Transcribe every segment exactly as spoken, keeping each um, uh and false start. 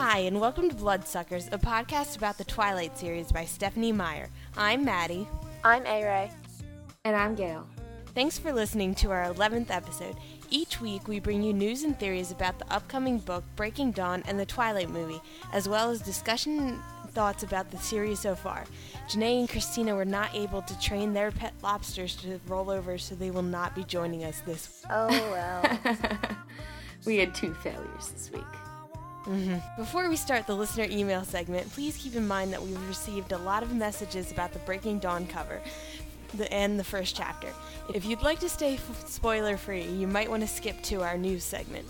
Hi, and welcome to Bloodsuckers, a podcast about the Twilight series by Stephanie Meyer. I'm Maddie. I'm A-Ray. And I'm Gail. Thanks for listening to our eleventh episode. Each week, we bring you news and theories about the upcoming book, Breaking Dawn, and the Twilight movie, as well as discussion and thoughts about the series so far. Janae and Christina were not able to train their pet lobsters to roll over, so they will not be joining us this week. Oh, well. We had two failures this week. Mm-hmm. Before we start the listener email segment, please keep in mind that we've received a lot of messages about the Breaking Dawn cover the, and the first chapter. If you'd like to stay f- spoiler-free, you might want to skip to our news segment.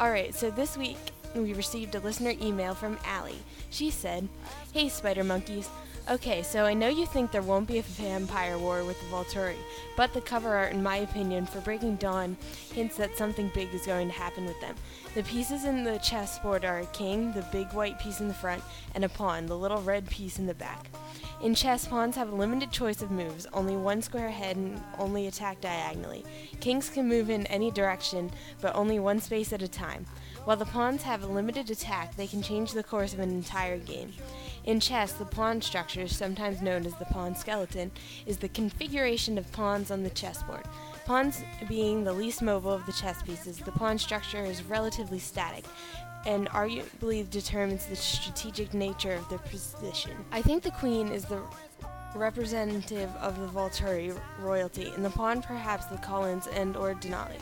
Alright, so this week we received a listener email from Allie. She said, "Hey Spider Monkeys, okay, so I know you think there won't be a vampire war with the Volturi, but the cover art, in my opinion, for Breaking Dawn hints that something big is going to happen with them. The pieces in the chessboard are a king, the big white piece in the front, and a pawn, the little red piece in the back. In chess, pawns have a limited choice of moves, only one square ahead and only attack diagonally. Kings can move in any direction, but only one space at a time. While the pawns have a limited attack, they can change the course of an entire game. In chess, the pawn structure, sometimes known as the pawn skeleton, is the configuration of pawns on the chessboard. Pawns being the least mobile of the chess pieces, the pawn structure is relatively static and arguably determines the strategic nature of their position. I think the queen is the representative of the Volturi royalty, and the pawn perhaps the Collins and or Denali,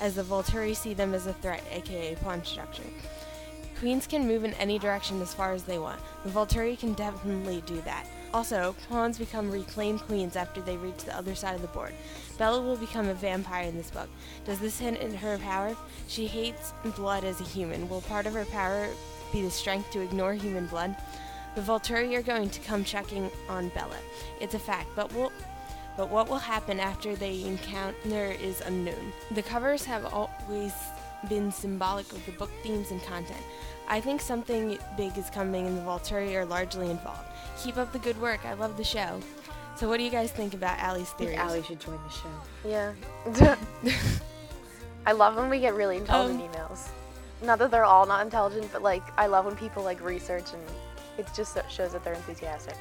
as the Volturi see them as a threat, aka pawn structure. Queens can move in any direction as far as they want. The Volturi can definitely do that. Also, pawns become reclaimed queens after they reach the other side of the board. Bella will become a vampire in this book. Does this hint at her power? She hates blood as a human. Will part of her power be the strength to ignore human blood? The Volturi are going to come checking on Bella. It's a fact, but will... but what will happen after they encounter is unknown. The covers have always been symbolic of the book themes and content. I think something big is coming and the Volturi are largely involved. Keep up the good work. I love the show." So what do you guys think about Allie's theories? I think Allie should join the show. Yeah. I love when we get really intelligent um, emails. Not that they're all not intelligent, but like I love when people like research and it just shows that they're enthusiastic.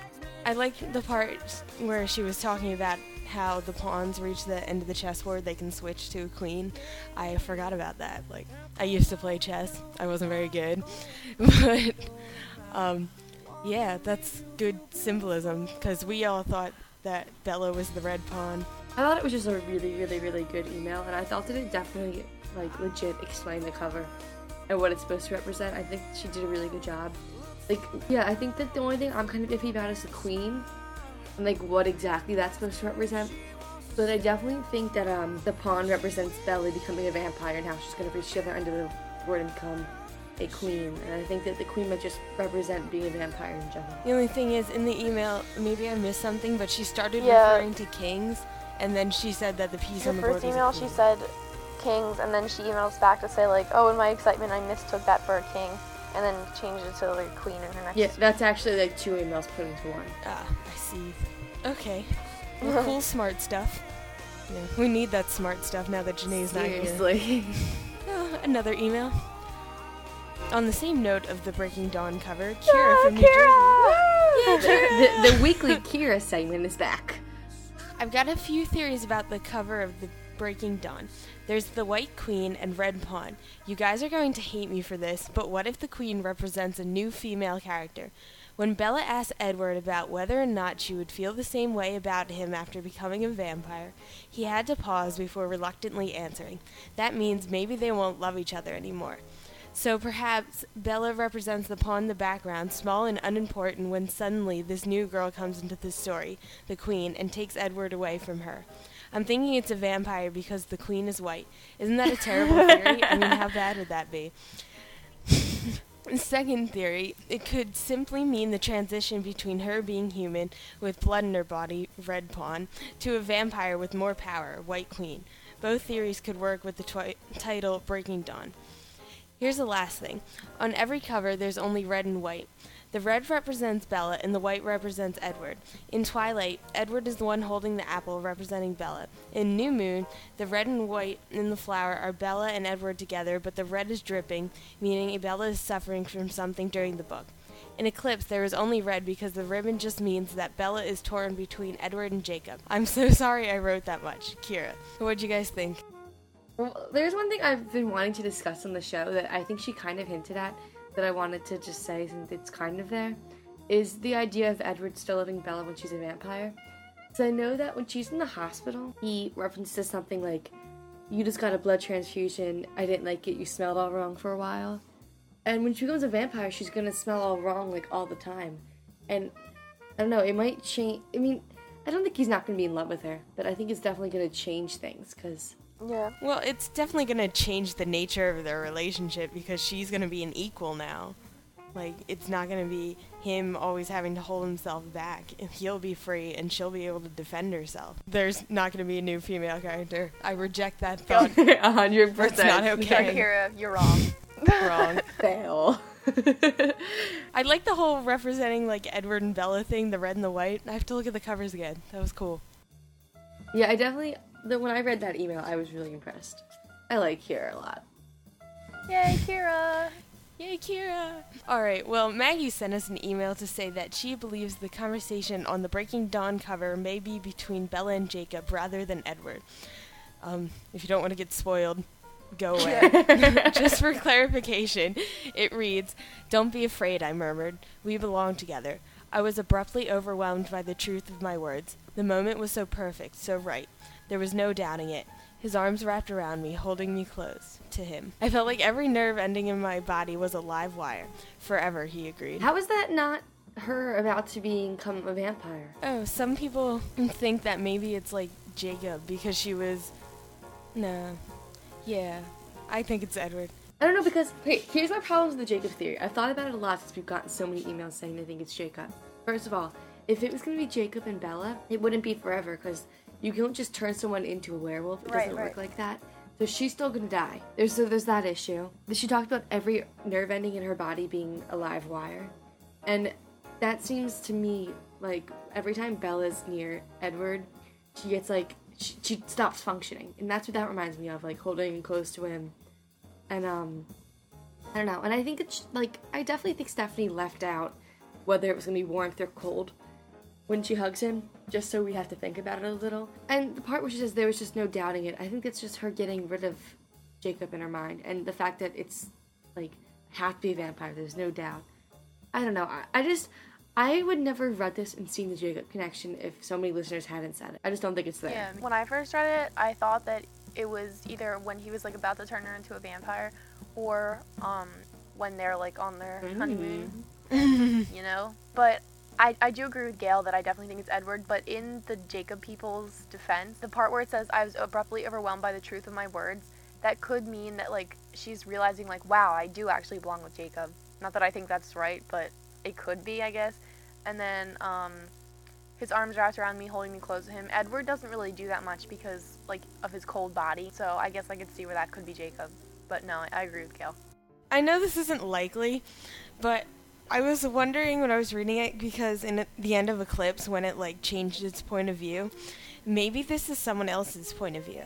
I liked the part where she was talking about how the pawns reach the end of the chessboard, they can switch to a queen. I forgot about that. Like, I used to play chess. I wasn't very good. But, um, yeah, that's good symbolism, because we all thought that Bella was the red pawn. I thought it was just a really, really, really good email, and I thought that it definitely, like, legit explained the cover and what it's supposed to represent. I think she did a really good job. Like, yeah, I think that the only thing I'm kind of iffy about is the queen and, like, what exactly that's supposed to represent. But I definitely think that um, the pawn represents Bella becoming a vampire and how she's going to reach the other end of the board and become a queen. And I think that the queen might just represent being a vampire in general. The only thing is, in the email, maybe I missed something, but she started yeah. referring to kings, and then she said that the piece on the board was a queen. In her first email, she said kings, and then she emails back to say, like, oh, in my excitement, I mistook that for a king. And then changed it to the like, queen in her next. Yeah, speech. That's actually like two emails put into one. Ah, I see. Okay. Well, cool smart stuff. Yeah, we need that smart stuff now that Janae's not here. Seriously. Oh, another email. On the same note of the Breaking Dawn cover, Kira oh, from New Kira! Jersey. Yeah, Kira! The, the weekly Kira segment is back. I've got a few theories about the cover of the Breaking Dawn. There's the White Queen and Red Pawn. You guys are going to hate me for this, but what if the Queen represents a new female character? When Bella asked Edward about whether or not she would feel the same way about him after becoming a vampire, he had to pause before reluctantly answering. That means maybe they won't love each other anymore. So perhaps Bella represents the pawn in the background, small and unimportant, when suddenly this new girl comes into the story, the Queen, and takes Edward away from her. I'm thinking it's a vampire because the queen is white. Isn't that a terrible theory? I mean, how bad would that be? Second theory, it could simply mean the transition between her being human with blood in her body, red pawn, to a vampire with more power, white queen. Both theories could work with the twi- title Breaking Dawn. Here's the last thing. On every cover, there's only red and white. The red represents Bella and the white represents Edward. In Twilight, Edward is the one holding the apple, representing Bella. In New Moon, the red and white in the flower are Bella and Edward together, but the red is dripping, meaning Bella is suffering from something during the book. In Eclipse, there is only red because the ribbon just means that Bella is torn between Edward and Jacob. I'm so sorry I wrote that much. Kira, what'd you guys think? Well, there's one thing I've been wanting to discuss on the show that I think she kind of hinted at, that I wanted to just say since it's kind of there, is the idea of Edward still loving Bella when she's a vampire. So I know that when she's in the hospital, he references something like, you just got a blood transfusion, I didn't like it, you smelled all wrong for a while. And when she becomes a vampire, she's going to smell all wrong, like, all the time. And, I don't know, it might change, I mean, I don't think he's not going to be in love with her, but I think it's definitely going to change things, because... Yeah. Well, it's definitely going to change the nature of their relationship because she's going to be an equal now. Like, it's not going to be him always having to hold himself back. He'll be free and she'll be able to defend herself. There's not going to be a new female character. I reject that thought. one hundred percent. It's not okay. Yeah, Kira, you're wrong. Wrong. Fail. I like the whole representing, like, Edward and Bella thing, the red and the white. I have to look at the covers again. That was cool. Yeah, I definitely... The, when I read that email, I was really impressed. I like Kira a lot. Yay, Kira! Yay, Kira! Alright, well, Maggie sent us an email to say that she believes the conversation on the Breaking Dawn cover may be between Bella and Jacob rather than Edward. Um, if you don't want to get spoiled, go away. Just for clarification, it reads, "Don't be afraid," I murmured. "We belong together." I was abruptly overwhelmed by the truth of my words. The moment was so perfect, so right. There was no doubting it. His arms wrapped around me, holding me close to him. I felt like every nerve ending in my body was a live wire. Forever, he agreed. How is that not her about to become a vampire? Oh, some people think that maybe it's like Jacob because she was... No. Yeah. I think it's Edward. I don't know because... Hey, here's my problems with the Jacob theory. I've thought about it a lot since we've gotten so many emails saying they think it's Jacob. First of all, if it was going to be Jacob and Bella, it wouldn't be forever because... You can't just turn someone into a werewolf. It right, doesn't right. work like that. So she's still going to die. There's, so there's that issue. She talked about every nerve ending in her body being a live wire. And that seems to me like every time Bella's near Edward, she gets like, she, she stops functioning. And that's what that reminds me of, like holding close to him. And, um, I don't know. And I think it's like, I definitely think Stephanie left out whether it was going to be warmth or cold when she hugs him, just so we have to think about it a little. And the part where she says there was just no doubting it, I think that's just her getting rid of Jacob in her mind, and the fact that it's, like, have to be a vampire, there's no doubt. I don't know, I, I just, I would never have read this and seen the Jacob connection if so many listeners hadn't said it. I just don't think it's there. Yeah, when I first read it, I thought that it was either when he was, like, about to turn her into a vampire, or, um, when they're, like, on their mm. honeymoon, you know? But... I, I do agree with Gail that I definitely think it's Edward, but in the Jacob people's defense, the part where it says, I was abruptly overwhelmed by the truth of my words, that could mean that, like, she's realizing, like, wow, I do actually belong with Jacob. Not that I think that's right, but it could be, I guess. And then, um, his arms wrapped around me, holding me close to him. Edward doesn't really do that much because, like, of his cold body, so I guess I could see where that could be Jacob. But no, I agree with Gail. I know this isn't likely, but... I was wondering when I was reading it, because in the end of Eclipse, when it, like, changed its point of view, maybe this is someone else's point of view.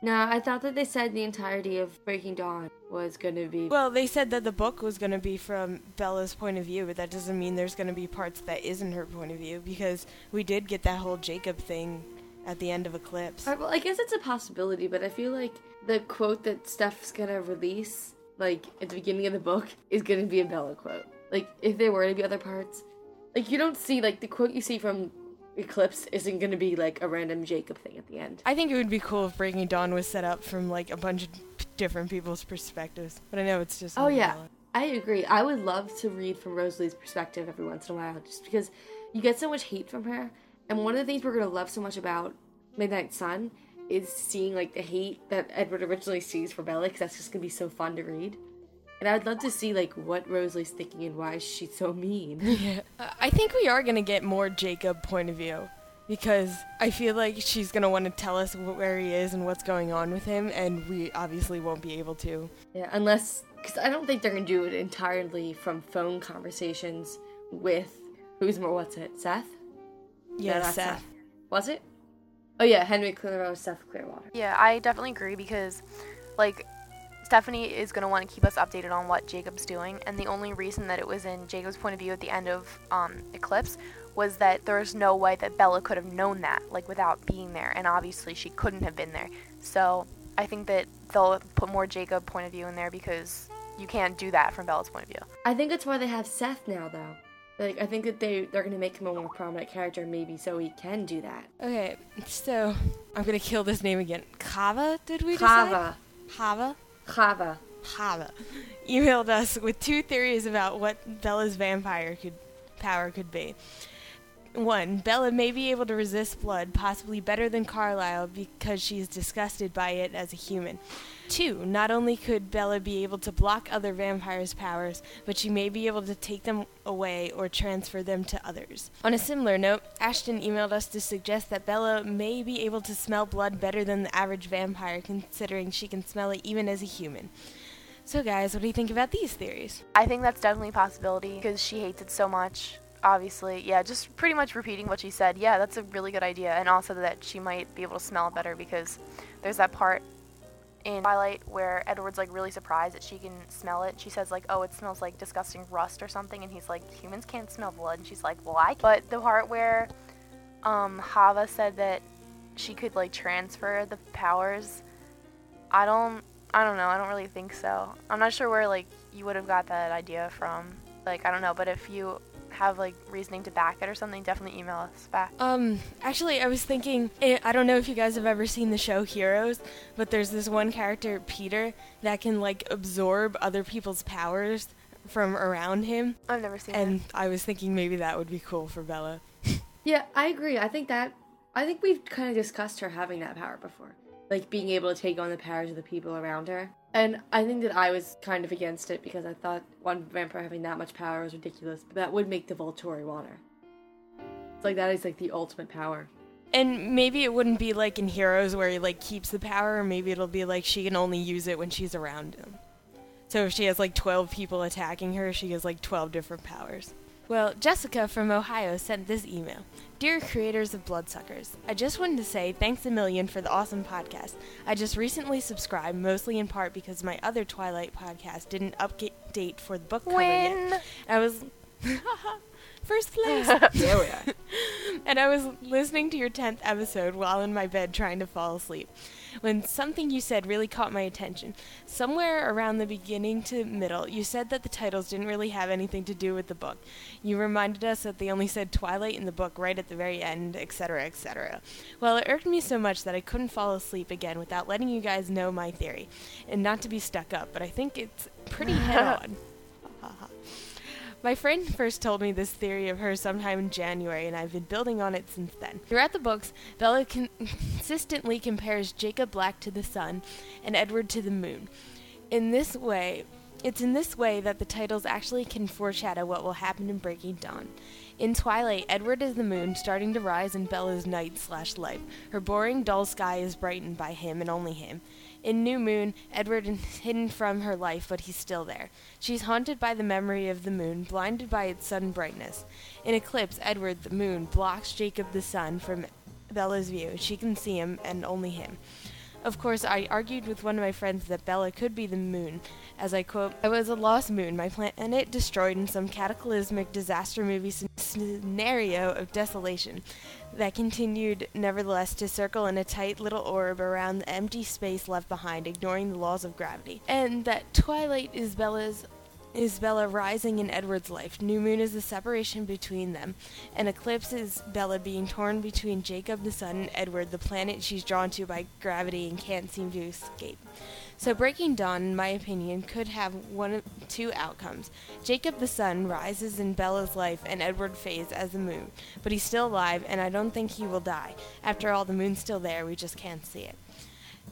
No, I thought that they said the entirety of Breaking Dawn was going to be... Well, they said that the book was going to be from Bella's point of view, but that doesn't mean there's going to be parts that isn't her point of view, because we did get that whole Jacob thing at the end of Eclipse. All right, well, I guess it's a possibility, but I feel like the quote that Steph's going to release, like, at the beginning of the book, is going to be a Bella quote. Like, if there were to be other parts, like, you don't see, like, the quote you see from Eclipse isn't going to be, like, a random Jacob thing at the end. I think it would be cool if Breaking Dawn was set up from, like, a bunch of different people's perspectives, but I know it's just... Oh, yeah, Bella. I agree. I would love to read from Rosalie's perspective every once in a while, just because you get so much hate from her, and one of the things we're going to love so much about Midnight Sun is seeing, like, the hate that Edward originally sees for Bella, because that's just going to be so fun to read. And I'd love to see, like, what Rosalie's thinking and why she's so mean. Yeah. Uh, I think we are going to get more Jacob point of view, because I feel like she's going to want to tell us where he is and what's going on with him, and we obviously won't be able to. Yeah, unless... Because I don't think they're going to do it entirely from phone conversations with who's more, what's it, Seth? Yeah, no, Seth. Seth. Was it? Oh yeah, Henry Clearwater, Seth Clearwater. Yeah, I definitely agree because, like, Stephanie is going to want to keep us updated on what Jacob's doing, and the only reason that it was in Jacob's point of view at the end of um, Eclipse was that there's no way that Bella could have known that, like, without being there, and obviously she couldn't have been there. So I think that they'll put more Jacob point of view in there because you can't do that from Bella's point of view. I think that's why they have Seth now, though. Like, I think that they, they're going to make him a more prominent character, maybe, so he can do that. Okay, so I'm going to kill this name again. Kava, did we Kava. decide? Kava. Kava. Kava. Emailed us with two theories about what Bella's vampire could power could be. One, Bella may be able to resist blood, possibly better than Carlisle, because she is disgusted by it as a human. Two, not only could Bella be able to block other vampires' powers, but she may be able to take them away or transfer them to others. On a similar note, Ashton emailed us to suggest that Bella may be able to smell blood better than the average vampire, considering she can smell it even as a human. So guys, what do you think about these theories? I think that's definitely a possibility, because she hates it so much. Obviously, yeah, just pretty much repeating what she said. Yeah, that's a really good idea. And also that she might be able to smell better, because there's that part in Twilight where Edward's, like, really surprised that she can smell it. She says, like, oh, it smells like disgusting rust or something. And he's like, humans can't smell blood. And she's like, well, I can. But the part where um, Hava said that she could, like, transfer the powers, I don't, I don't know. I don't really think so. I'm not sure where, like, you would have got that idea from. Like, I don't know. But if you have, like, reasoning to back it or something, definitely email us back. Um, actually, I was thinking, I don't know if you guys have ever seen the show Heroes, but there's this one character, Peter, that can, like, absorb other people's powers from around him. I've never seen and that. And I was thinking maybe that would be cool for Bella. Yeah, I agree. I think that, I think we've kind of discussed her having that power before. Like, being able to take on the powers of the people around her. And I think that I was kind of against it because I thought one vampire having that much power was ridiculous, but that would make the Volturi want her. It's like, that is, like, the ultimate power. And maybe it wouldn't be like in Heroes where he, like, keeps the power, or maybe it'll be like she can only use it when she's around him. So if she has, like, twelve people attacking her, she has, like, twelve different powers. Well, Jessica from Ohio sent this email. Dear creators of Bloodsuckers, I just wanted to say thanks a million for the awesome podcast. I just recently subscribed, mostly in part because my other Twilight podcast didn't update for the book cover Win. yet. I was... First place! There we are. And I was listening to your tenth episode while in my bed trying to fall asleep, when something you said really caught my attention. Somewhere around the beginning to middle, you said that the titles didn't really have anything to do with the book. You reminded us that they only said Twilight in the book right at the very end, et cetera, et cetera. Well, it irked me so much that I couldn't fall asleep again without letting you guys know my theory. And not to be stuck up, but I think it's pretty head-on. My friend first told me this theory of hers sometime in January, and I've been building on it since then. Throughout the books, Bella con- consistently compares Jacob Black to the sun and Edward to the moon. In this way, it's in this way that the titles actually can foreshadow what will happen in Breaking Dawn. In Twilight, Edward is the moon starting to rise in Bella's night slash life. Her boring, dull sky is brightened by him and only him. In New Moon, Edward is hidden from her life, but he's still there. She's haunted by the memory of the moon, blinded by its sudden brightness. In Eclipse, Edward, the moon, blocks Jacob the sun from Bella's view. She can see him, and only him. Of course, I argued with one of my friends that Bella could be the moon, as I quote, "I was a lost moon, my planet destroyed in some cataclysmic disaster movie scenario of desolation, that continued, nevertheless, to circle in a tight little orb around the empty space left behind, ignoring the laws of gravity." And that Twilight is Bella's is Bella rising in Edward's life. New Moon is the separation between them. And Eclipse is Bella being torn between Jacob the sun and Edward, the planet she's drawn to by gravity and can't seem to escape. So Breaking Dawn, in my opinion, could have one of two outcomes. Jacob the sun rises in Bella's life and Edward fades as the moon, but he's still alive and I don't think he will die. After all, the moon's still there, we just can't see it.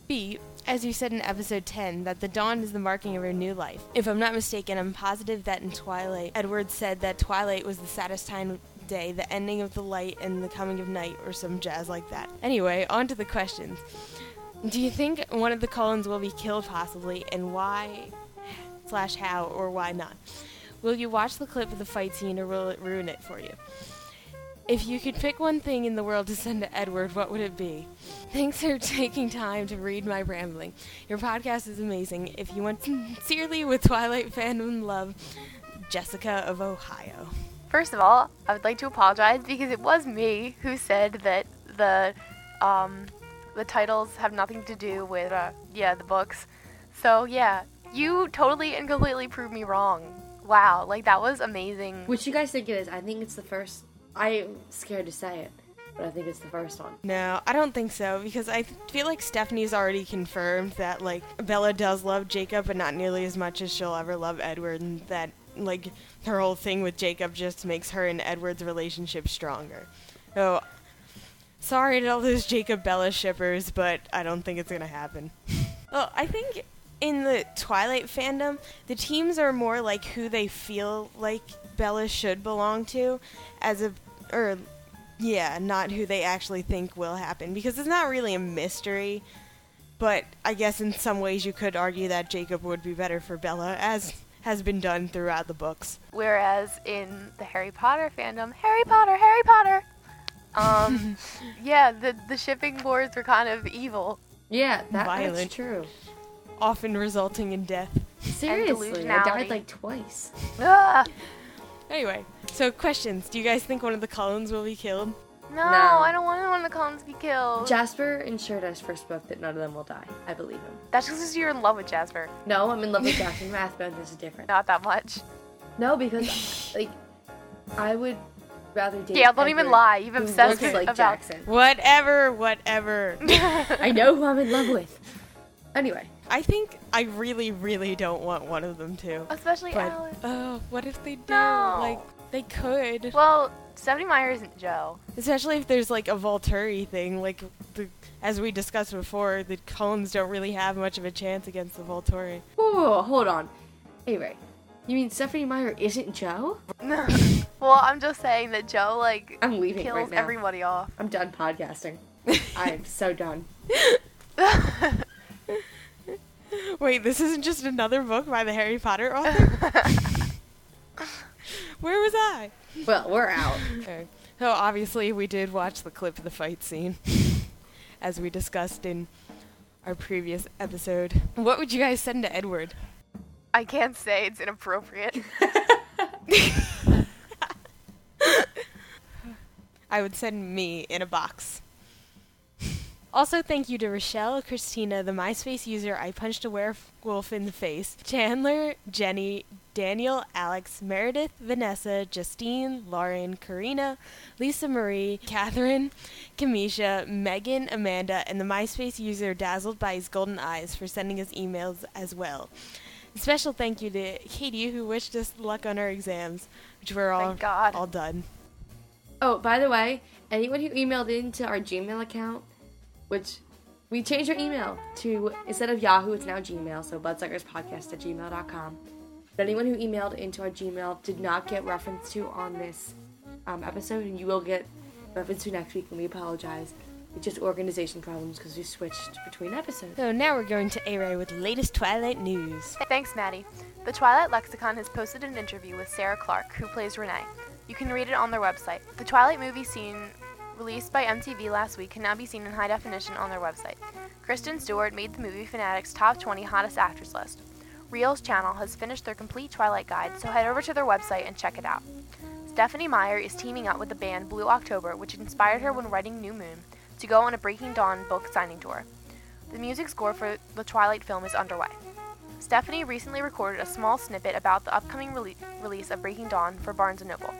B, as you said in episode ten, that the dawn is the marking of her new life. If I'm not mistaken, I'm positive that in Twilight, Edward said that Twilight was the saddest time of day, the ending of the light and the coming of night, or some jazz like that. Anyway, on to the questions. Do you think one of the Collins will be killed possibly, and why slash how, or why not? Will you watch the clip of the fight scene, or will it ruin it for you? If you could pick one thing in the world to send to Edward, what would it be? Thanks for taking time to read my rambling. Your podcast is amazing. If you want, sincerely, with Twilight fandom love, Jessica of Ohio. First of all, I would like to apologize because it was me who said that the um, the titles have nothing to do with, uh, yeah, the books. So, yeah, you totally and completely proved me wrong. Wow, like, that was amazing. What you guys think it is, I think it's the first... I'm scared to say it, but I think it's the first one. No, I don't think so, because I th- feel like Stephanie's already confirmed that, like, Bella does love Jacob, but not nearly as much as she'll ever love Edward, and that, like, her whole thing with Jacob just makes her and Edward's relationship stronger. So, sorry to all those Jacob-Bella shippers, but I don't think it's going to happen. Well, I think in the Twilight fandom, the teams are more like who they feel like Bella should belong to, as a or yeah, not who they actually think will happen, because it's not really a mystery. But I guess in some ways you could argue that Jacob would be better for Bella, as has been done throughout the books. Whereas in the Harry Potter fandom, Harry Potter, Harry Potter. Um, yeah, the the shipping wars were kind of evil. Yeah, that, Violent. That's true. Often resulting in death. Seriously, I died like twice. Ah! Anyway, so questions. Do you guys think one of the Collins will be killed? No, no, I don't want one of the Collins to be killed. Jasper ensured us first book that none of them will die. I believe him. That's just because you're in love with Jasper. No, I'm in love with Jasper. Math, but this is different. Not that much. No, because, like, I would rather date Yeah, don't Edward, even lie. You've obsessed with like about Jackson. Whatever, whatever. I know who I'm in love with. Anyway. I think I really, really don't want one of them to. Especially but, Alice. Oh, what if they do? No. Like, they could. Well, Stephanie Meyer isn't Joe. Especially if there's, like, a Volturi thing. Like, the, as we discussed before, the Collins don't really have much of a chance against the Volturi. Whoa, hold on. Anyway, you mean Stephanie Meyer isn't Joe? No. Well, I'm just saying that Joe, like, I'm leaving kills right now. Everybody off. I'm done podcasting. I'm so done. Wait, this isn't just another book by the Harry Potter author? Where was I? Well, we're out. Okay. So obviously we did watch the clip of the fight scene, as we discussed in our previous episode. What would you guys send to Edward? I can't say, it's inappropriate. I would send me in a box. Also, thank you to Rochelle, Christina, the MySpace user I punched a werewolf in the face, Chandler, Jenny, Daniel, Alex, Meredith, Vanessa, Justine, Lauren, Karina, Lisa Marie, Catherine, Kamisha, Megan, Amanda, and the MySpace user Dazzled by His Golden Eyes for sending us emails as well. A special thank you to Katie, who wished us luck on our exams, which we're all, all done. Oh, by the way, anyone who emailed in to our Gmail account, which we changed our email to, instead of Yahoo, it's now Gmail, so bloodsuckerspodcast at gmail dot com. But anyone who emailed into our Gmail did not get referenced to on this um, episode, and you will get referenced to next week, and we apologize. It's just organization problems because we switched between episodes. So now we're going to A-Ray with the latest Twilight news. Thanks, Maddie. The Twilight Lexicon has posted an interview with Sarah Clark, who plays Renee. You can read it on their website. The Twilight movie scene... released by M T V last week, can now be seen in high definition on their website. Kristen Stewart made the movie Fanatic's Top twenty Hottest Actors list. Reels channel has finished their complete Twilight guide, so head over to their website and check it out. Stephanie Meyer is teaming up with the band Blue October, which inspired her when writing New Moon, to go on a Breaking Dawn book signing tour. The music score for the Twilight film is underway. Stephanie recently recorded a small snippet about the upcoming rele- release of Breaking Dawn for Barnes and Noble.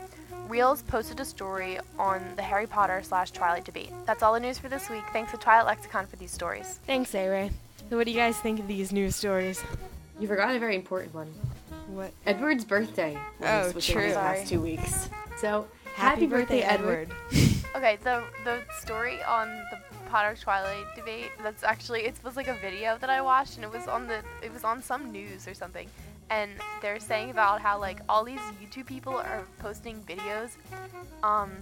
Reels posted a story on the Harry Potter slash Twilight debate. That's all the news for this week. Thanks to Twilight Lexicon for these stories. Thanks, A-Ray. So what do you guys think of these news stories? You forgot a very important one. What? Edward's birthday. Oh, true. The last two weeks. So, happy, happy birthday, birthday, Edward. Edward. Okay, the the story on the Potter Twilight debate, that's actually, it was like a video that I watched, and it was on the, it was on some news or something. And they're saying about how, like, all these YouTube people are posting videos um,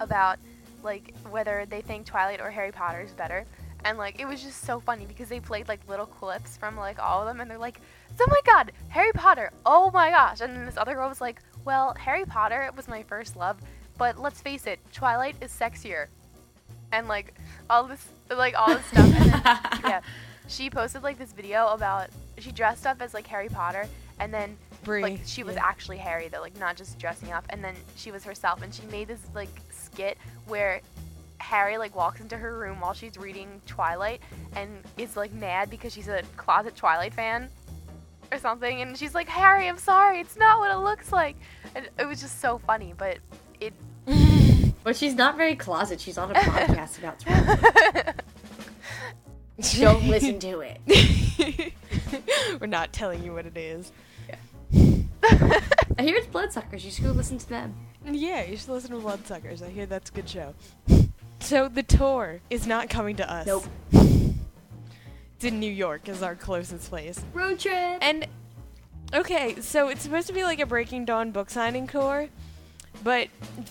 about, like, whether they think Twilight or Harry Potter is better. And, like, it was just so funny because they played, like, little clips from, like, all of them. And they're like, oh, my God, Harry Potter. Oh, my gosh. And then this other girl was like, well, Harry Potter was my first love. But let's face it, Twilight is sexier. And, like, all this, like, all this stuff. And then, yeah, she posted, like, this video about she dressed up as, like, Harry Potter. And then, Brie, like, she was yeah. actually Harry, though, like, not just dressing up. And then she was herself. And she made this, like, skit where Harry, like, walks into her room while she's reading Twilight and is, like, mad because she's a closet Twilight fan or something, and she's like, Harry, I'm sorry, it's not what it looks like. And it was just so funny, but it... But she's not very closet. She's on a podcast about Twilight. Don't listen to it. We're not telling you what it is. Yeah. I hear it's Bloodsuckers. You should go listen to them. Yeah, you should listen to Bloodsuckers. I hear that's a good show. So the tour is not coming to us. Nope. It's in New York is our closest place. Road trip! And, okay, so it's supposed to be like a Breaking Dawn book signing tour, but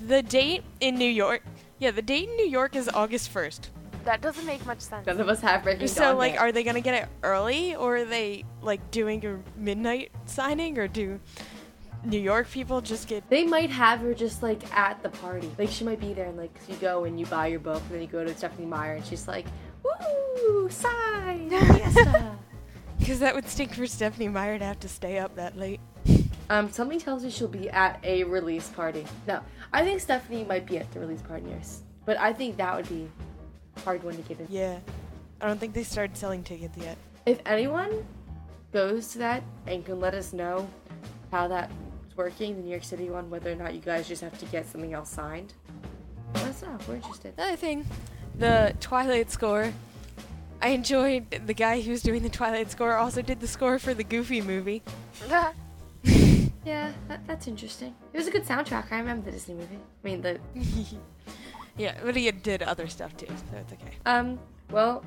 the date in New York, yeah, the date in New York is August first. That doesn't make much sense. None of us have Breaking so, Dawn So, like, yet. Are they going to get it early, or are they, like, doing a midnight signing, or do New York people just get... They might have her just, like, at the party. Like, she might be there, and, like, you go and you buy your book, and then you go to Stephanie Meyer, and she's like, woo, sign, fiesta. Because that would stink for Stephanie Meyer to have to stay up that late. Um, something tells me she'll be at a release party. No, I think Stephanie might be at the release party, yes. But I think that would be a hard one to get in. Yeah, I don't think they started selling tickets yet. If anyone goes to that and can let us know how that... working the New York City one, whether or not you guys just have to get something else signed. That's not. We're interested. Another thing, the Twilight score. I enjoyed the guy who was doing the Twilight score. Also did the score for the Goofy movie. Yeah, that, that's interesting. It was a good soundtrack. I remember the Disney movie. I mean the. Yeah, but he did other stuff too, so it's okay. Um. Well,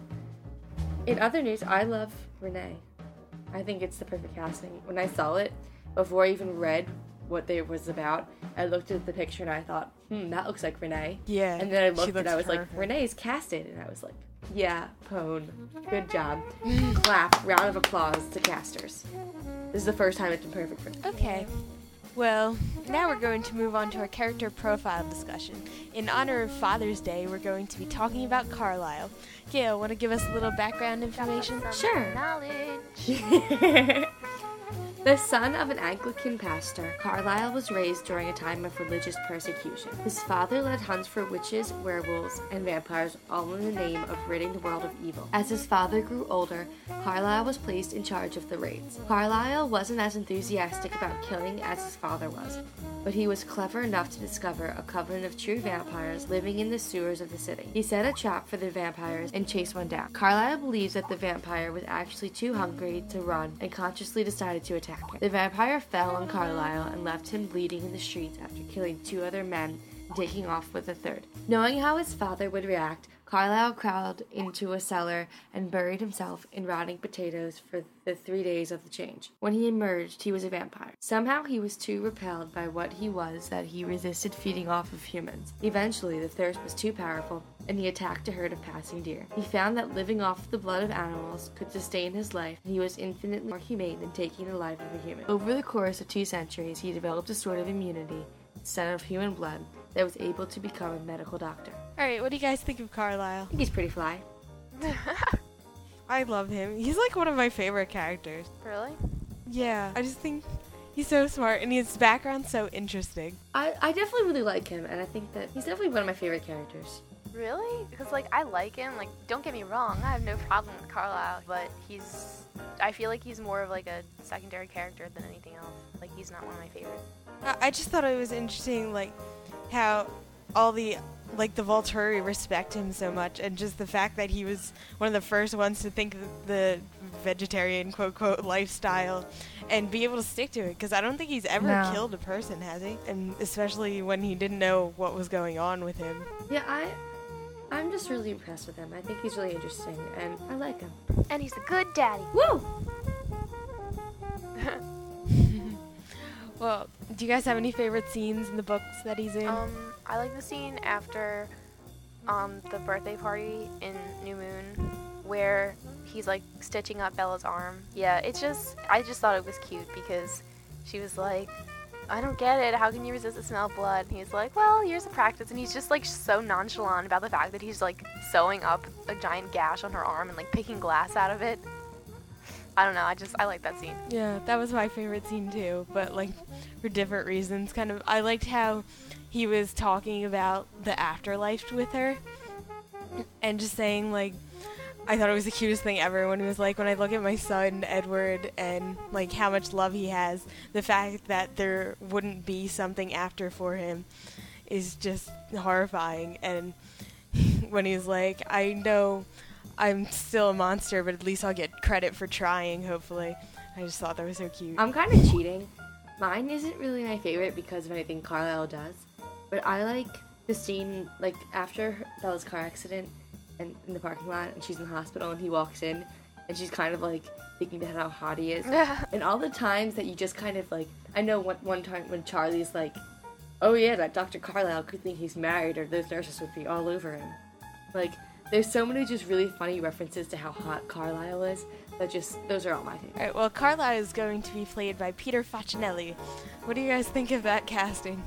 in other news, I love Renee. I think it's the perfect casting. When I saw it. Before I even read what it was about, I looked at the picture and I thought, hmm, that looks like Renee. Yeah. And then I looked and I was perfect. Like, Renee's casted. And I was like, yeah, Pone. Good job. Clap. Round of applause to casters. This is the first time it's been perfect for me. Okay. Well, now we're going to move on to our character profile discussion. In honor of Father's Day, we're going to be talking about Carlisle. Gail, want to give us a little background information? Sure. Knowledge. The son of an Anglican pastor, Carlisle was raised during a time of religious persecution. His father led hunts for witches, werewolves, and vampires, all in the name of ridding the world of evil. As his father grew older, Carlisle was placed in charge of the raids. Carlisle wasn't as enthusiastic about killing as his father was, but he was clever enough to discover a coven of true vampires living in the sewers of the city. He set a trap for the vampires and chased one down. Carlisle believes that the vampire was actually too hungry to run and consciously decided to attack. The vampire fell on Carlisle and left him bleeding in the streets after killing two other men and taking off with a third. Knowing how his father would react, Carlisle crawled into a cellar and buried himself in rotting potatoes for the three days of the change. When he emerged, he was a vampire. Somehow he was too repelled by what he was that he resisted feeding off of humans. Eventually, the thirst was too powerful, and he attacked a herd of passing deer. He found that living off the blood of animals could sustain his life, and he was infinitely more humane than taking the life of a human. Over the course of two centuries, he developed a sort of immunity instead of human blood that was able to become a medical doctor. Alright, what do you guys think of Carlisle? I think he's pretty fly. I love him. He's like one of my favorite characters. Really? Yeah. I just think he's so smart and his background's so interesting. I, I definitely really like him, and I think that he's definitely one of my favorite characters. Really? Because, like, I like him. Like, don't get me wrong. I have no problem with Carlisle, but he's... I feel like he's more of, like, a secondary character than anything else. Like, he's not one of my favorites. I just thought it was interesting, like, how all the... like, the Volturi respect him so much, and just the fact that he was one of the first ones to think the vegetarian, quote-quote, lifestyle and be able to stick to it, because I don't think he's ever no. killed a person, has he? And especially when he didn't know what was going on with him. Yeah, I, I'm just really impressed with him. I think he's really interesting, and I like him. And he's a good daddy. Woo! Well, do you guys have any favorite scenes in the books that he's in? Um, I like the scene after on the birthday party in New Moon where he's like stitching up Bella's arm. Yeah, it's just, I just thought it was cute because she was like, I don't get it, how can you resist the smell of blood? And he's like, well, years of practice. And he's just like so nonchalant about the fact that he's like sewing up a giant gash on her arm and like picking glass out of it. I don't know, I just, I like that scene. Yeah, that was my favorite scene too, but like for different reasons. Kind of, I liked how he was talking about the afterlife with her and just saying like, I thought it was the cutest thing ever when he was like, when I look at my son, Edward, and like how much love he has, the fact that there wouldn't be something after for him is just horrifying. And when he's like, I know I'm still a monster, but at least I'll get credit for trying, hopefully. I just thought that was so cute. I'm kind of cheating. Mine isn't really my favorite because of anything Carlisle does, but I like the scene, like after Bella's car accident, and in the parking lot, and she's in the hospital, and he walks in, and she's kind of like thinking about how hot he is. And all the times that you just kind of like, I know one, one time when Charlie's like, oh yeah, that Doctor Carlisle could think he's married, or those nurses would be all over him. Like, there's so many just really funny references to how hot Carlisle is, that just, those are all my favorites. Alright, well, Carlisle is going to be played by Peter Facinelli. What do you guys think of that casting?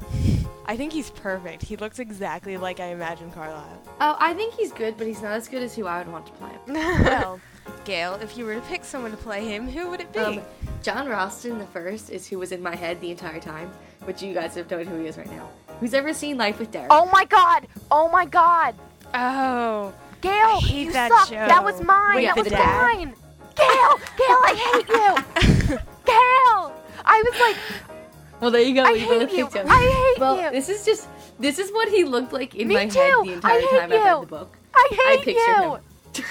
I think he's perfect. He looks exactly like I imagine Carlisle. Oh, I think he's good, but he's not as good as who I would want to play him. Well, Gail, if you were to pick someone to play him, who would it be? Um, John Ralston the First is who was in my head the entire time, but you guys have known who he is right now. Who's ever seen Life with Derek? Oh my god! Oh my god! Oh. Gail, I hate you that suck. Show. That was mine! Wait, that was dad? Mine! Gail! Gail, I hate you! Gail! I was like... Well, there you go. I you hate you. Him. I hate well, you. Well, this is just, this is what he looked like in Me my too. Head the entire I time you. I read the book. I hate I pictured you. Him.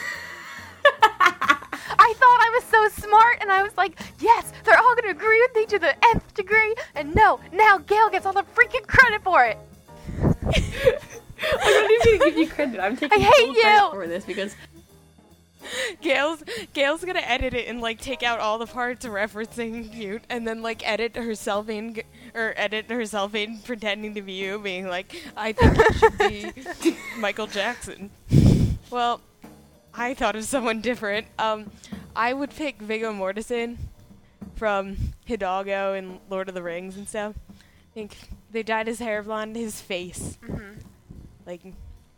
I thought I was so smart, and I was like, yes, they're all going to agree with me to the nth degree, and no, now Gail gets all the freaking credit for it. I don't even give you credit. I'm taking full credit for this because... Gail's Gail's gonna edit it and like take out all the parts referencing Mute and then like edit herself in or edit herself in pretending to be you, being like, I think it should be Michael Jackson. Well, I thought of someone different. Um, I would pick Viggo Mortensen from Hidalgo and Lord of the Rings and stuff. I think they dyed his hair blonde. His face, mm-hmm. like,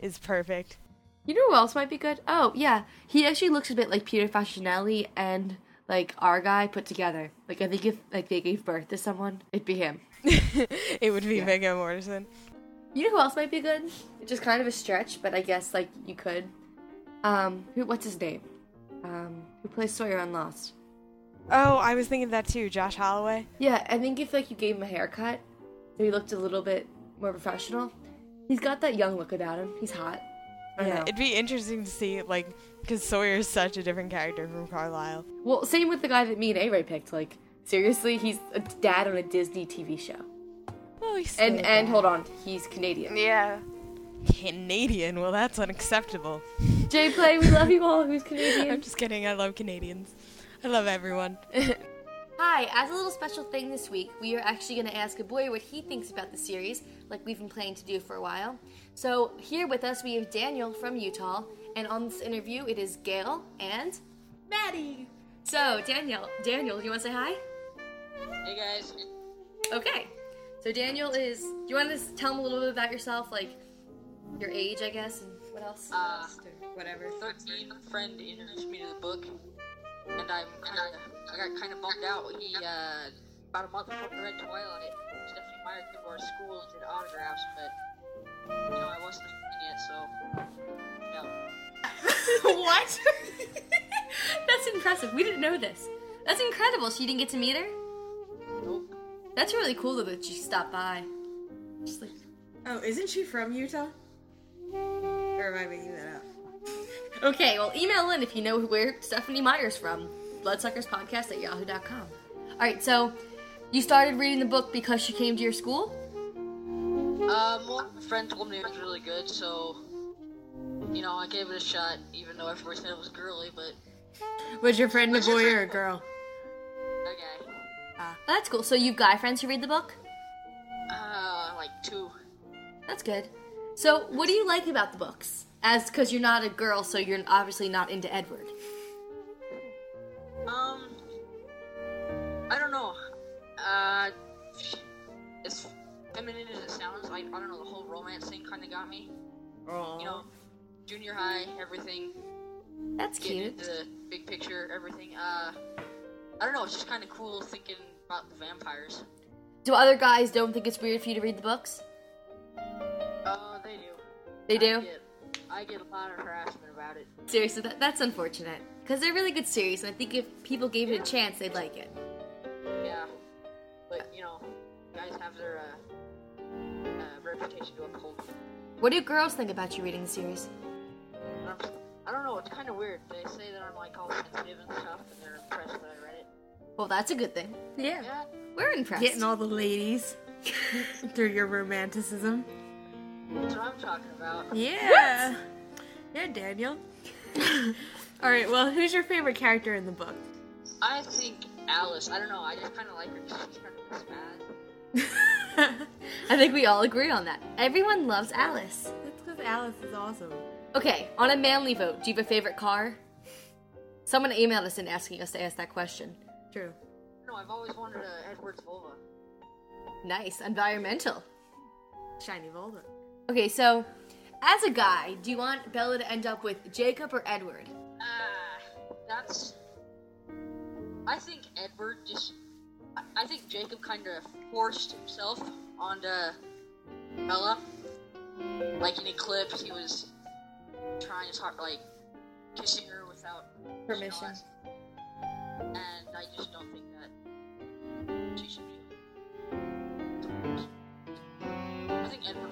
is perfect. You know who else might be good? Oh, yeah. He actually looks a bit like Peter Facinelli and, like, our guy put together. Like, I think if, like, they gave birth to someone, it'd be him. It would be yeah. Viggo Mortensen. You know who else might be good? It's just kind of a stretch, but I guess, like, you could. Um, who? What's his name? Um, who plays Sawyer on Lost? Oh, I was thinking that, too. Josh Holloway? Yeah, I think if, like, you gave him a haircut, so he looked a little bit more professional. He's got that young look about him. He's hot. Yeah, it'd be interesting to see, like, because Sawyer is such a different character from Carlisle. Well, same with the guy that me and A-Ray picked. Like, seriously, he's a dad on a Disney T V show. Well, he's so and, and, hold on, he's Canadian. Yeah. Canadian? Well, that's unacceptable. J-Play, we love you all. Who's Canadian? I'm just kidding. I love Canadians. I love everyone. Hi, as a little special thing this week, we are actually going to ask a boy what he thinks about the series, like we've been planning to do for a while. So here with us, we have Daniel from Utah, and on this interview, it is Gail and Maddie. So Daniel, Daniel, do you want to say hi? Hey, guys. Okay. So Daniel is, do you want to tell him a little bit about yourself, like your age, I guess, and what else? Uh, whatever. thirteen, friend introduced me to the book, and I'm kind of... I got kind of bummed out when he, uh, about a month before we read Twilight, Stephanie Meyer came to our school and did autographs, but, you know, I wasn't a fan yet, so, no. What? That's impressive. We didn't know this. That's incredible. So you didn't get to meet her? Nope. That's really cool, though, that she stopped by. Just like... Oh, isn't she from Utah? Or am I making that up? Okay, well, email in if you know where Stephanie Meyer's from. Bloodsuckers podcast at yahoo dot com. All right, so you started reading the book because she came to your school? Um, well, my friend told me it was really good, so, you know, I gave it a shot, even though everybody said it was girly, but... Was your friend a boy or a girl? A guy. Ah. That's cool. So you've guy friends who read the book? Uh, like two. That's good. So, what do you like about the books? As because you're not a girl, so you're obviously not into Edward. Um, I don't know. Uh, as feminine as it sounds, like, I don't know, the whole romance thing kind of got me. Oh. You know, junior high, everything. That's cute. The big picture, everything. Uh, I don't know, it's just kind of cool thinking about the vampires. Do other guys don't think it's weird for you to read the books? Uh, they do. They I do? Get, I get a lot of harassment about it. Seriously, that, that's unfortunate. Because they're really good series, and I think if people gave yeah. it a chance, they'd like it. Yeah. But, you know, guys have their uh, uh, reputation to uphold. What do girls think about you reading the series? Um, I don't know, it's kind of weird. They say that I'm, like, all sensitive and stuff, and they're impressed that I read it. Well, that's a good thing. Yeah. yeah. We're impressed. Getting all the ladies through your romanticism. That's what I'm talking about. Yeah. What? Yeah, Daniel. All right, well, who's your favorite character in the book? I think Alice. I don't know. I just kind of like her because she's kind of this bad. I think we all agree on that. Everyone loves Alice. That's because Alice is awesome. Okay, on a manly vote, do you have a favorite car? Someone emailed us and asking us to ask that question. True. No, I've always wanted a Edward's Volvo. Nice. Environmental. Shiny Volvo. Okay, so, as a guy, do you want Bella to end up with Jacob or Edward? Uh, that's... I think Edward just... I think Jacob kind of forced himself onto Bella. Like in Eclipse, he was trying to talk, like, kissing her without... permission. And I just don't think that she should be... I think Edward...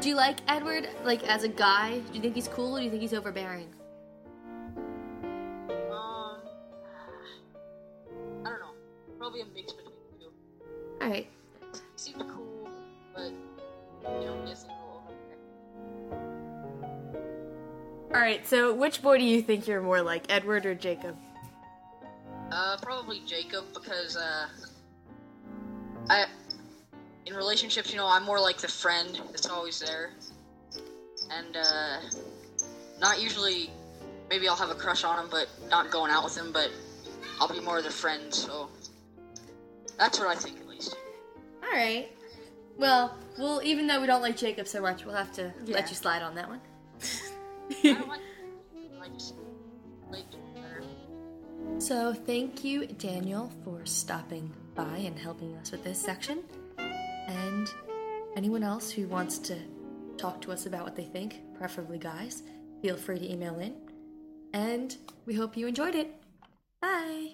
Do you like Edward, like, as a guy? Do you think he's cool, or do you think he's overbearing? Um, I don't know. Probably a mix between the two. Alright. He seems cool, but, you know, he is a little overbearing. Alright, so which boy do you think you're more like, Edward or Jacob? Uh, probably Jacob, because, uh, I... in relationships, you know, I'm more like the friend that's always there. And, uh, not usually, maybe I'll have a crush on him, but not going out with him, but I'll be more the friend, so that's what I think, at least. All right. Well, we'll even though we don't like Jacob so much, we'll have to yeah. let you slide on that one. I don't like I just like better. So, thank you, Daniel, for stopping by and helping us with this section. And anyone else who wants to talk to us about what they think, preferably guys, feel free to email in. And we hope you enjoyed it. Bye!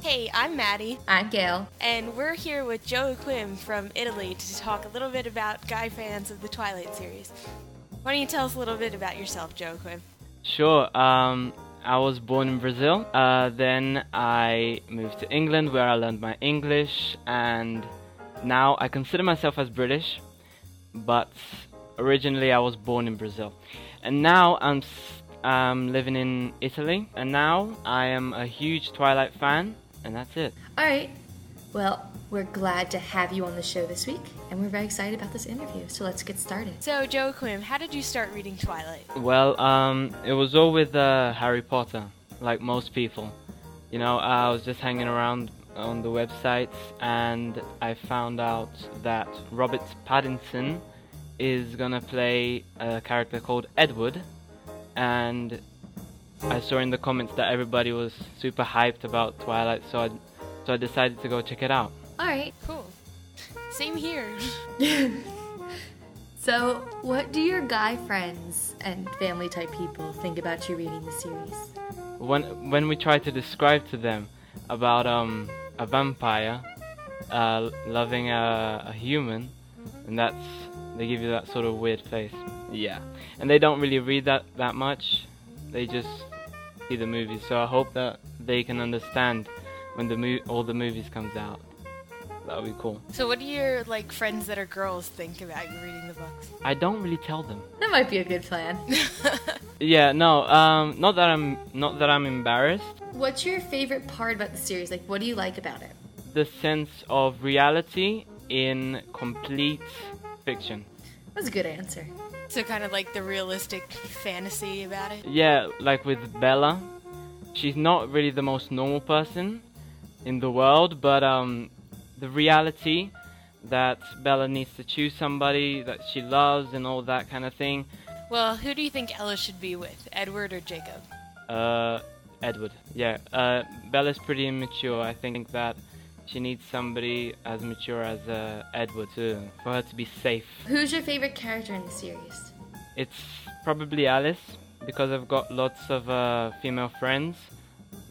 Hey, I'm Maddie. I'm Gail. And we're here with Joe Quim from Italy to talk a little bit about guy fans of the Twilight series. Why don't you tell us a little bit about yourself, Joe Quim? Sure. Um, I was born in Brazil. Uh, then I moved to England where I learned my English and... now, I consider myself as British, but originally I was born in Brazil. And now I'm um, living in Italy, and now I am a huge Twilight fan, and that's it. All right. Well, we're glad to have you on the show this week, and we're very excited about this interview, so let's get started. So, Joe Quim, how did you start reading Twilight? Well, um, it was all with uh, Harry Potter, like most people. You know, I was just hanging around on the websites, and I found out that Robert Pattinson is gonna play a character called Edward, and I saw in the comments that everybody was super hyped about Twilight, so I, so I decided to go check it out. Alright, cool. Same here. So, what do your guy friends and family type people think about you reading the series? When, when we try to describe to them about um a vampire uh, loving a, a human, and that's, they give you that sort of weird face. Yeah. And they don't really read that, that much. They just see the movies. So I hope that they can understand when the mo- all the movies comes out. That would be cool. So what do your, like, friends that are girls think about you reading the books? I don't really tell them. That might be a good plan. Yeah, no, um, not that I'm not that I'm embarrassed. What's your favorite part about the series? Like, what do you like about it? The sense of reality in complete fiction. That's a good answer. So kind of like the realistic fantasy about it? Yeah, like with Bella. She's not really the most normal person in the world, but um, the reality that Bella needs to choose somebody that she loves and all that kind of thing. Well, who do you think Ella should be with? Edward or Jacob? Uh, Edward, yeah. Uh, Bella's pretty immature. I think that she needs somebody as mature as uh, Edward too, for her to be safe. Who's your favorite character in the series? It's probably Alice, because I've got lots of uh, female friends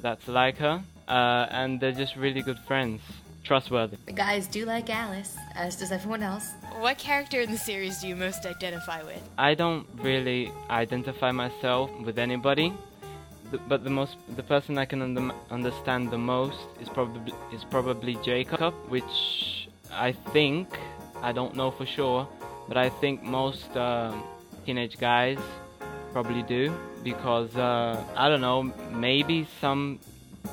that's like her, uh, and they're just really good friends. Trustworthy. The guys do like Alice, as does everyone else. What character in the series do you most identify with? I don't really identify myself with anybody, but the most the person I can un- understand the most is probably is probably Jacob, which I think, I don't know for sure, but I think most uh, teenage guys probably do, because uh, I don't know, maybe some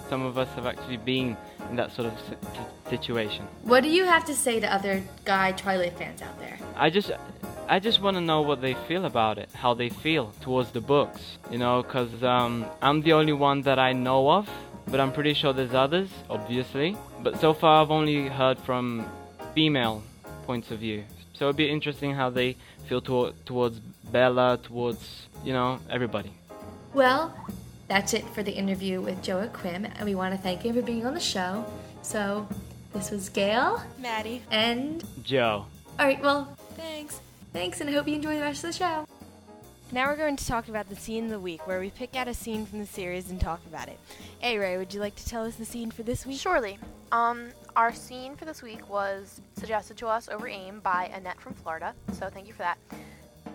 some of us have actually been in that sort of situation. What do you have to say to other guy Twilight fans out there? I just I just want to know what they feel about it, how they feel towards the books, you know, because um, I'm the only one that I know of, but I'm pretty sure there's others, obviously. But so far I've only heard from female points of view, so it'd be interesting how they feel to- towards Bella, towards, you know, everybody. Well, that's it for the interview with Joe and Quim, and we want to thank him for being on the show. So, this was Gail, Maddie, and Joe. All right, well, thanks. Thanks, and I hope you enjoy the rest of the show. Now we're going to talk about the scene of the week, where we pick out a scene from the series and talk about it. Hey, Ray, would you like to tell us the scene for this week? Surely. Um, our scene for this week was suggested to us over AIM by Annette from Florida, so thank you for that.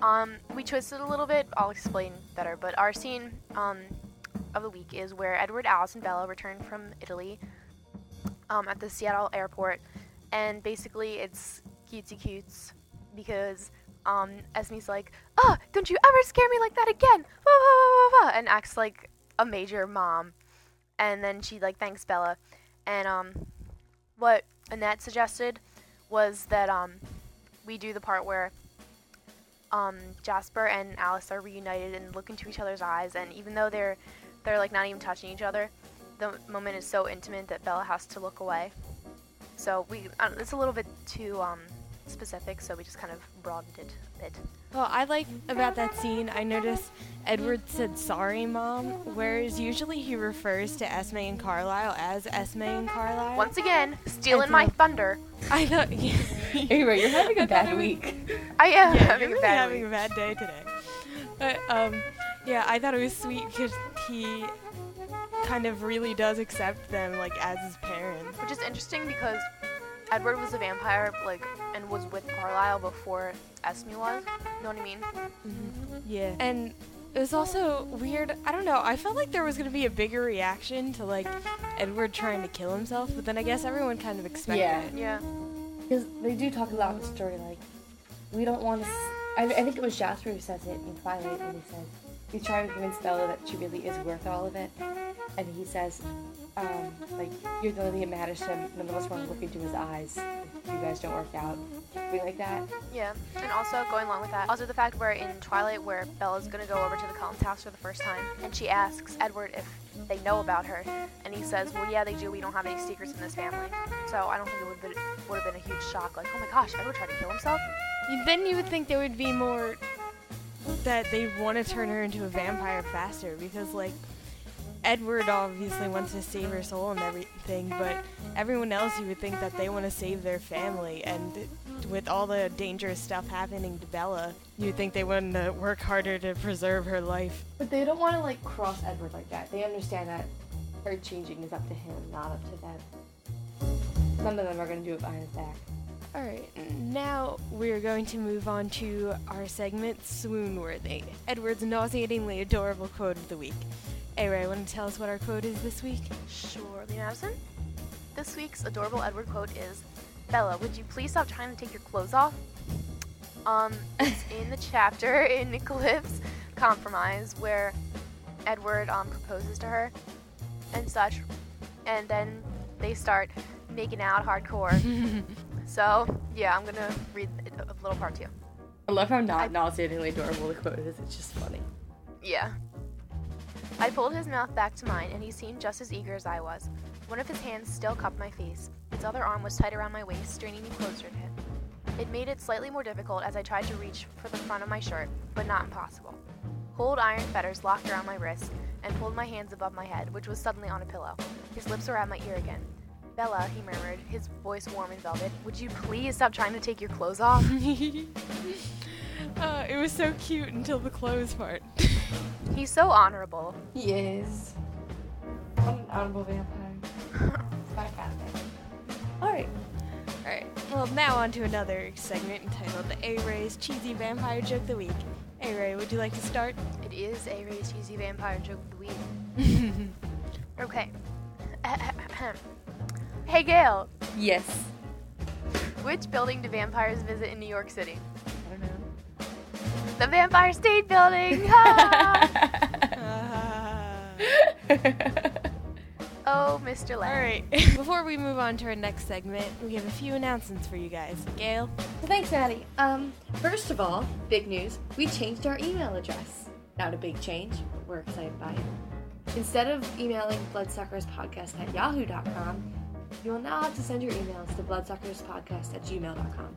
Um, we twisted a little bit. I'll explain better, but our scene, um... of the week is where Edward, Alice, and Bella return from Italy um, at the Seattle airport, and basically it's cutesy cutes because um, Esme's like, "Oh, don't you ever scare me like that again!" Wah, wah, wah, wah, wah, and acts like a major mom, and then she like thanks Bella, and um, what Annette suggested was that um, we do the part where um, Jasper and Alice are reunited and look into each other's eyes, and even though they're They're like not even touching each other, the moment is so intimate that Bella has to look away. So we uh, it's a little bit too um, specific, so we just kind of broadened it a bit. Well, I like about that scene, I noticed Edward said, "Sorry, Mom," whereas usually he refers to Esme and Carlisle as Esme and Carlisle. Once again, stealing my thunder. I know. Anyway, you're having a bad week. I am yeah, having you're a really bad having week. having a bad day today. But, um, yeah, I thought it was sweet because he kind of really does accept them, like, as his parents. Which is interesting because Edward was a vampire, like, and was with Carlisle before Esme was. You know what I mean? Mm-hmm. Yeah. And it was also weird. I don't know. I felt like there was going to be a bigger reaction to, like, Edward trying to kill himself, but then I guess everyone kind of expected yeah. it. Yeah. Because they do talk a lot in the story, like, we don't want to... S- I, I think it was Jasper who says it in Twilight when he says... He's trying to convince Bella that she really is worth all of it, and he says, um, like, you're the only thing that matters to him, none of us want to look into his eyes if you guys don't work out, something like that. Yeah, and also, going along with that, also the fact where in Twilight where Bella's going to go over to the Collins house for the first time, and she asks Edward if they know about her, and he says, well, yeah, they do, we don't have any secrets in this family. So I don't think it would have been, would have been a huge shock, like, oh my gosh, Edward tried to kill himself? Then you would think there would be more... that they want to turn her into a vampire faster because, like, Edward obviously wants to save her soul and everything, but everyone else, you would think that they want to save their family, and with all the dangerous stuff happening to Bella, you'd think they wouldn't uh, work harder to preserve her life. But they don't want to, like, cross Edward like that. They understand that her changing is up to him, not up to them. None of them are going to do it behind his back. Alright, now we're going to move on to our segment, Swoonworthy, Edward's nauseatingly adorable quote of the week. Hey, Ray, want to tell us what our quote is this week? Sure, Lee Madison. This week's adorable Edward quote is, Bella, would you please stop trying to take your clothes off? Um, it's in the chapter in Eclipse, Compromise, where Edward um, proposes to her and such, and then they start making out hardcore. So, yeah, I'm going to read a little part to you. I love how not I, nauseatingly adorable the quote is. It's just funny. Yeah. I pulled his mouth back to mine, and he seemed just as eager as I was. One of his hands still cupped my face. Its other arm was tight around my waist, straining me closer to him. It made it slightly more difficult as I tried to reach for the front of my shirt, but not impossible. Cold iron fetters locked around my wrist and pulled my hands above my head, which was suddenly on a pillow. His lips were at my ear again. "Bella," he murmured, his voice warm and velvet, "would you please stop trying to take your clothes off?" uh, it was so cute until the clothes part. He's so honorable. He is. What an honorable vampire. Fantastic. All right. All right. Well, now on to another segment entitled The A-Ray's Cheesy Vampire Joke of the Week. A-Ray, would you like to start? It is A-Ray's Cheesy Vampire Joke of the Week. Okay. Hey, Gail. Yes. Which building do vampires visit in New York City? I don't know. The Vampire State Building. Ah! Oh, Mister Lang. All right. Before we move on to our next segment, we have a few announcements for you guys. Gail? Well, thanks, Maddie. Um, first of all, big news. We changed our email address. Not a big change, but we're excited by it. Instead of emailing bloodsuckerspodcast at yahoo dot com, you will now have to send your emails to bloodsuckerspodcast at gmail dot com.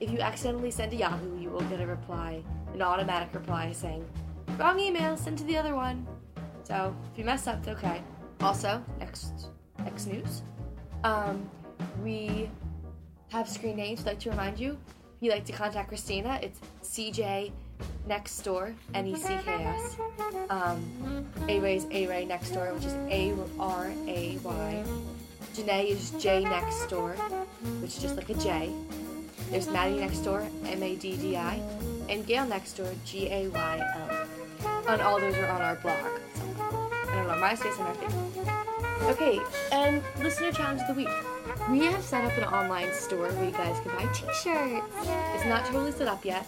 If you accidentally send to Yahoo, you will get a reply, an automatic reply saying, "Wrong email, send to the other one." So, if you mess up, it's okay. Also, next next news, um, we have screen names. I'd like to remind you, if you'd like to contact Christina, it's C J Next Door, N E C K S. Um, A-Ray's A-Ray Next Door, which is A R A Y. Janae is J Next Door, which is just like a J. There's Maddie Next Door, M A D D I. And Gail Next Door, G A Y L. And all those are on our blog. And on MySpace and our Facebook. Okay, and listener challenge of the week. We have set up an online store where you guys can buy t-shirts. Yay. It's not totally set up yet,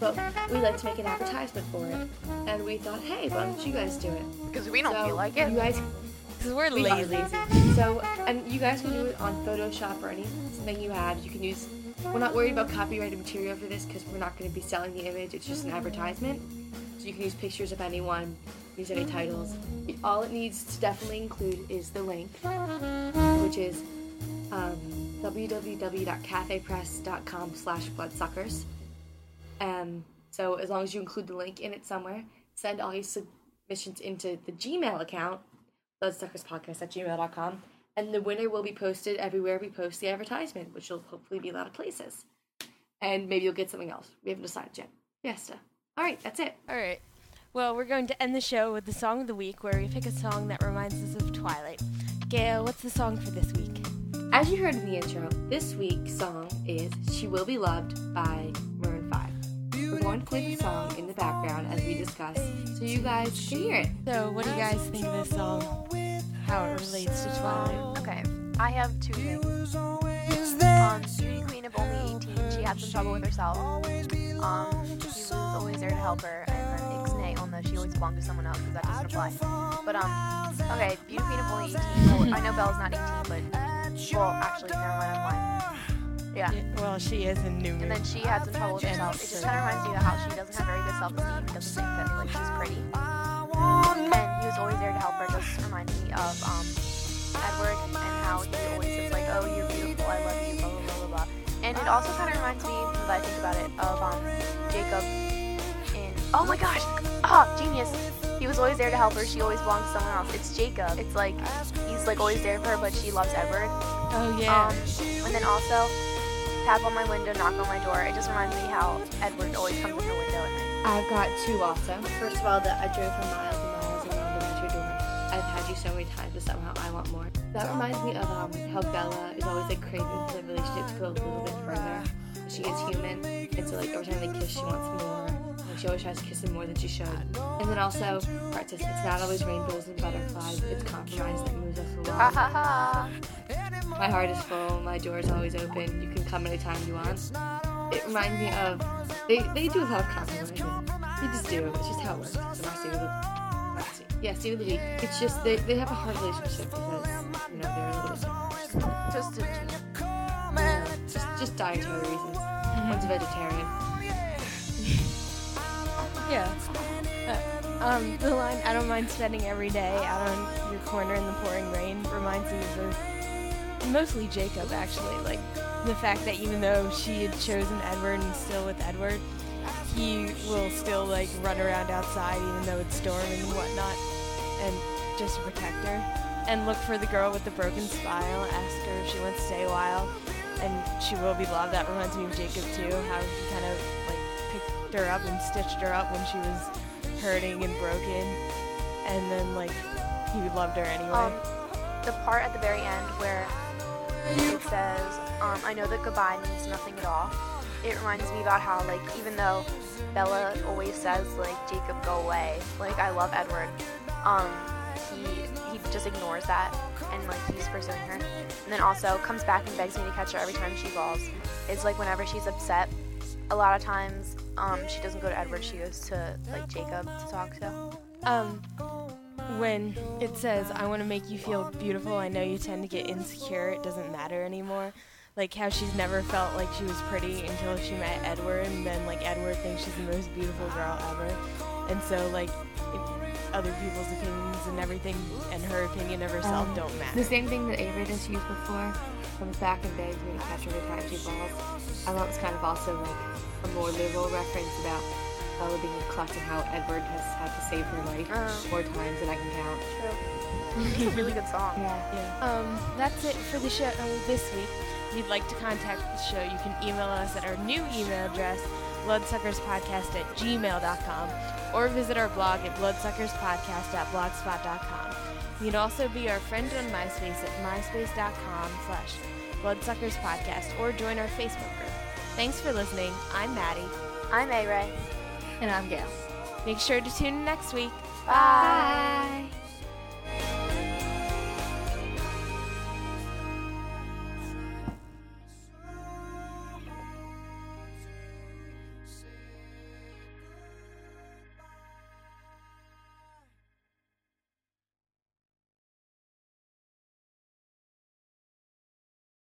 but we like to make an advertisement for it. And we thought, hey, why don't you guys do it? Because we don't so feel like it. You guys, because we're we lazy. lazy. So, and you guys can do it on Photoshop or anything you have. You can use. We're not worried about copyrighted material for this because we're not going to be selling the image. It's just an advertisement. So you can use pictures of anyone. Use any titles. All it needs to definitely include is the link, which is um, w w w dot cafe press dot com slash bloodsuckers. Um, so as long as you include the link in it somewhere, send all your submissions into the Gmail account, bloodsuckerspodcast at gmail dot com, and the winner will be posted everywhere we post the advertisement, which will hopefully be a lot of places. And maybe you'll get something else. We haven't decided yet. Fiesta. All right, that's it. All right. Well, we're going to end the show with the song of the week, where we pick a song that reminds us of Twilight. Gail, what's the song for this week? As you heard in the intro, this week's song is She Will Be Loved by Maroon five. We're going to play the song in the background as we discuss, so you guys can hear it. So, what do you guys think of this song? How it relates to Twilight? Okay, I have two things. Um, Beauty Queen of only eighteen, she had some trouble with herself. Um, she was always there to help her, and then she always belonged to someone else, because that doesn't apply. But, um, okay, Beauty Queen of only eighteen. Well, I know Bella's not eighteen, but, well, actually, never mind, I'm lying. Yeah. yeah. Well, she is in New Moon. And then she had some trouble with herself. It just kind of reminds me of how she doesn't have very good self-esteem, doesn't think that, like, she's pretty. And he was always there to help her. Just reminds me of, um, Edward, and how he always is like, "Oh, you're beautiful, I love you, blah, blah, blah, blah, blah." And it also kind of reminds me, as I think about it, of, um, Jacob. Oh my gosh! Ah, oh, genius! He was always there to help her. She always belongs to someone else. It's Jacob. It's like, he's like always there for her, but she loves Edward. Oh, yeah. Um, and then also, tap on my window, knock on my door. It just reminds me how Edward always comes in the window at night. I've got two also. First of all, that I drove for miles and miles around and at your door. I've had you so many times, but somehow I want more. That reminds me of um, how Bella is always like craving for the relationship to go a little bit further. She is human, and so like every time they kiss, she wants more. She always tries to kiss him more than she should. And then also, it's, it's not always rainbows and butterflies, it's compromise that moves us along. Ha ha ha! My heart is full, my door is always open, you can come anytime you want. It reminds me of, they, they do love compromise. They just do, it's just how it works. It's my state of the week. Yeah, state of the week. It's just, they, they have a hard relationship because, you know, they're a little different. Just to, you know, just, just dietary reasons. Mm-hmm. One's a vegetarian. Yeah. Uh, um, the line, I don't mind spending every day out on your corner in the pouring rain, reminds me of the, mostly Jacob, actually. Like, the fact that even though she had chosen Edward and still with Edward, he will still, like, run around outside even though it's storming and whatnot, and just to protect her. And look for the girl with the broken smile, ask her if she wants to stay a while, and she will be loved. That reminds me of Jacob, too, how he kind of, like, picked her up and stitched her up when she was hurting and broken, and then, like, he loved her anyway. Um, the part at the very end where it says, um, I know that goodbye means nothing at all, it reminds me about how, like, even though Bella always says, like, Jacob, go away, like, I love Edward, um, he he just ignores that, and, like, he's pursuing her. And then also comes back and begs me to catch her every time she falls. It's, like, whenever she's upset, a lot of times, um, she doesn't go to Edward, she goes to, like, Jacob to talk to. Um, when it says, I want to make you feel beautiful, I know you tend to get insecure, it doesn't matter anymore. Like, how she's never felt like she was pretty until she met Edward, and then, like, Edward thinks she's the most beautiful girl ever. And so, like, it, other people's opinions and everything, and her opinion of herself um, don't matter. The same thing that Avery just used before, comes back and begs me to catch her every time she falls. I thought it was kind of also, like, a more liberal reference about Bella being a klutz and how Edward has had to save her life um, more times than I can count. True. It's a really good song. Yeah. yeah. Um, that's it for the show um, this week. If you'd like to contact the show, you can email us at our new email address, bloodsuckerspodcast at gmail dot com, or visit our blog at bloodsuckerspodcast dot blogspot dot com. You can also be our friend on MySpace at myspace dot com slash bloodsuckerspodcast, or join our Facebook group. Thanks for listening. I'm Maddie. I'm A-Ray. And I'm Gail. Make sure to tune in next week. Bye. Bye.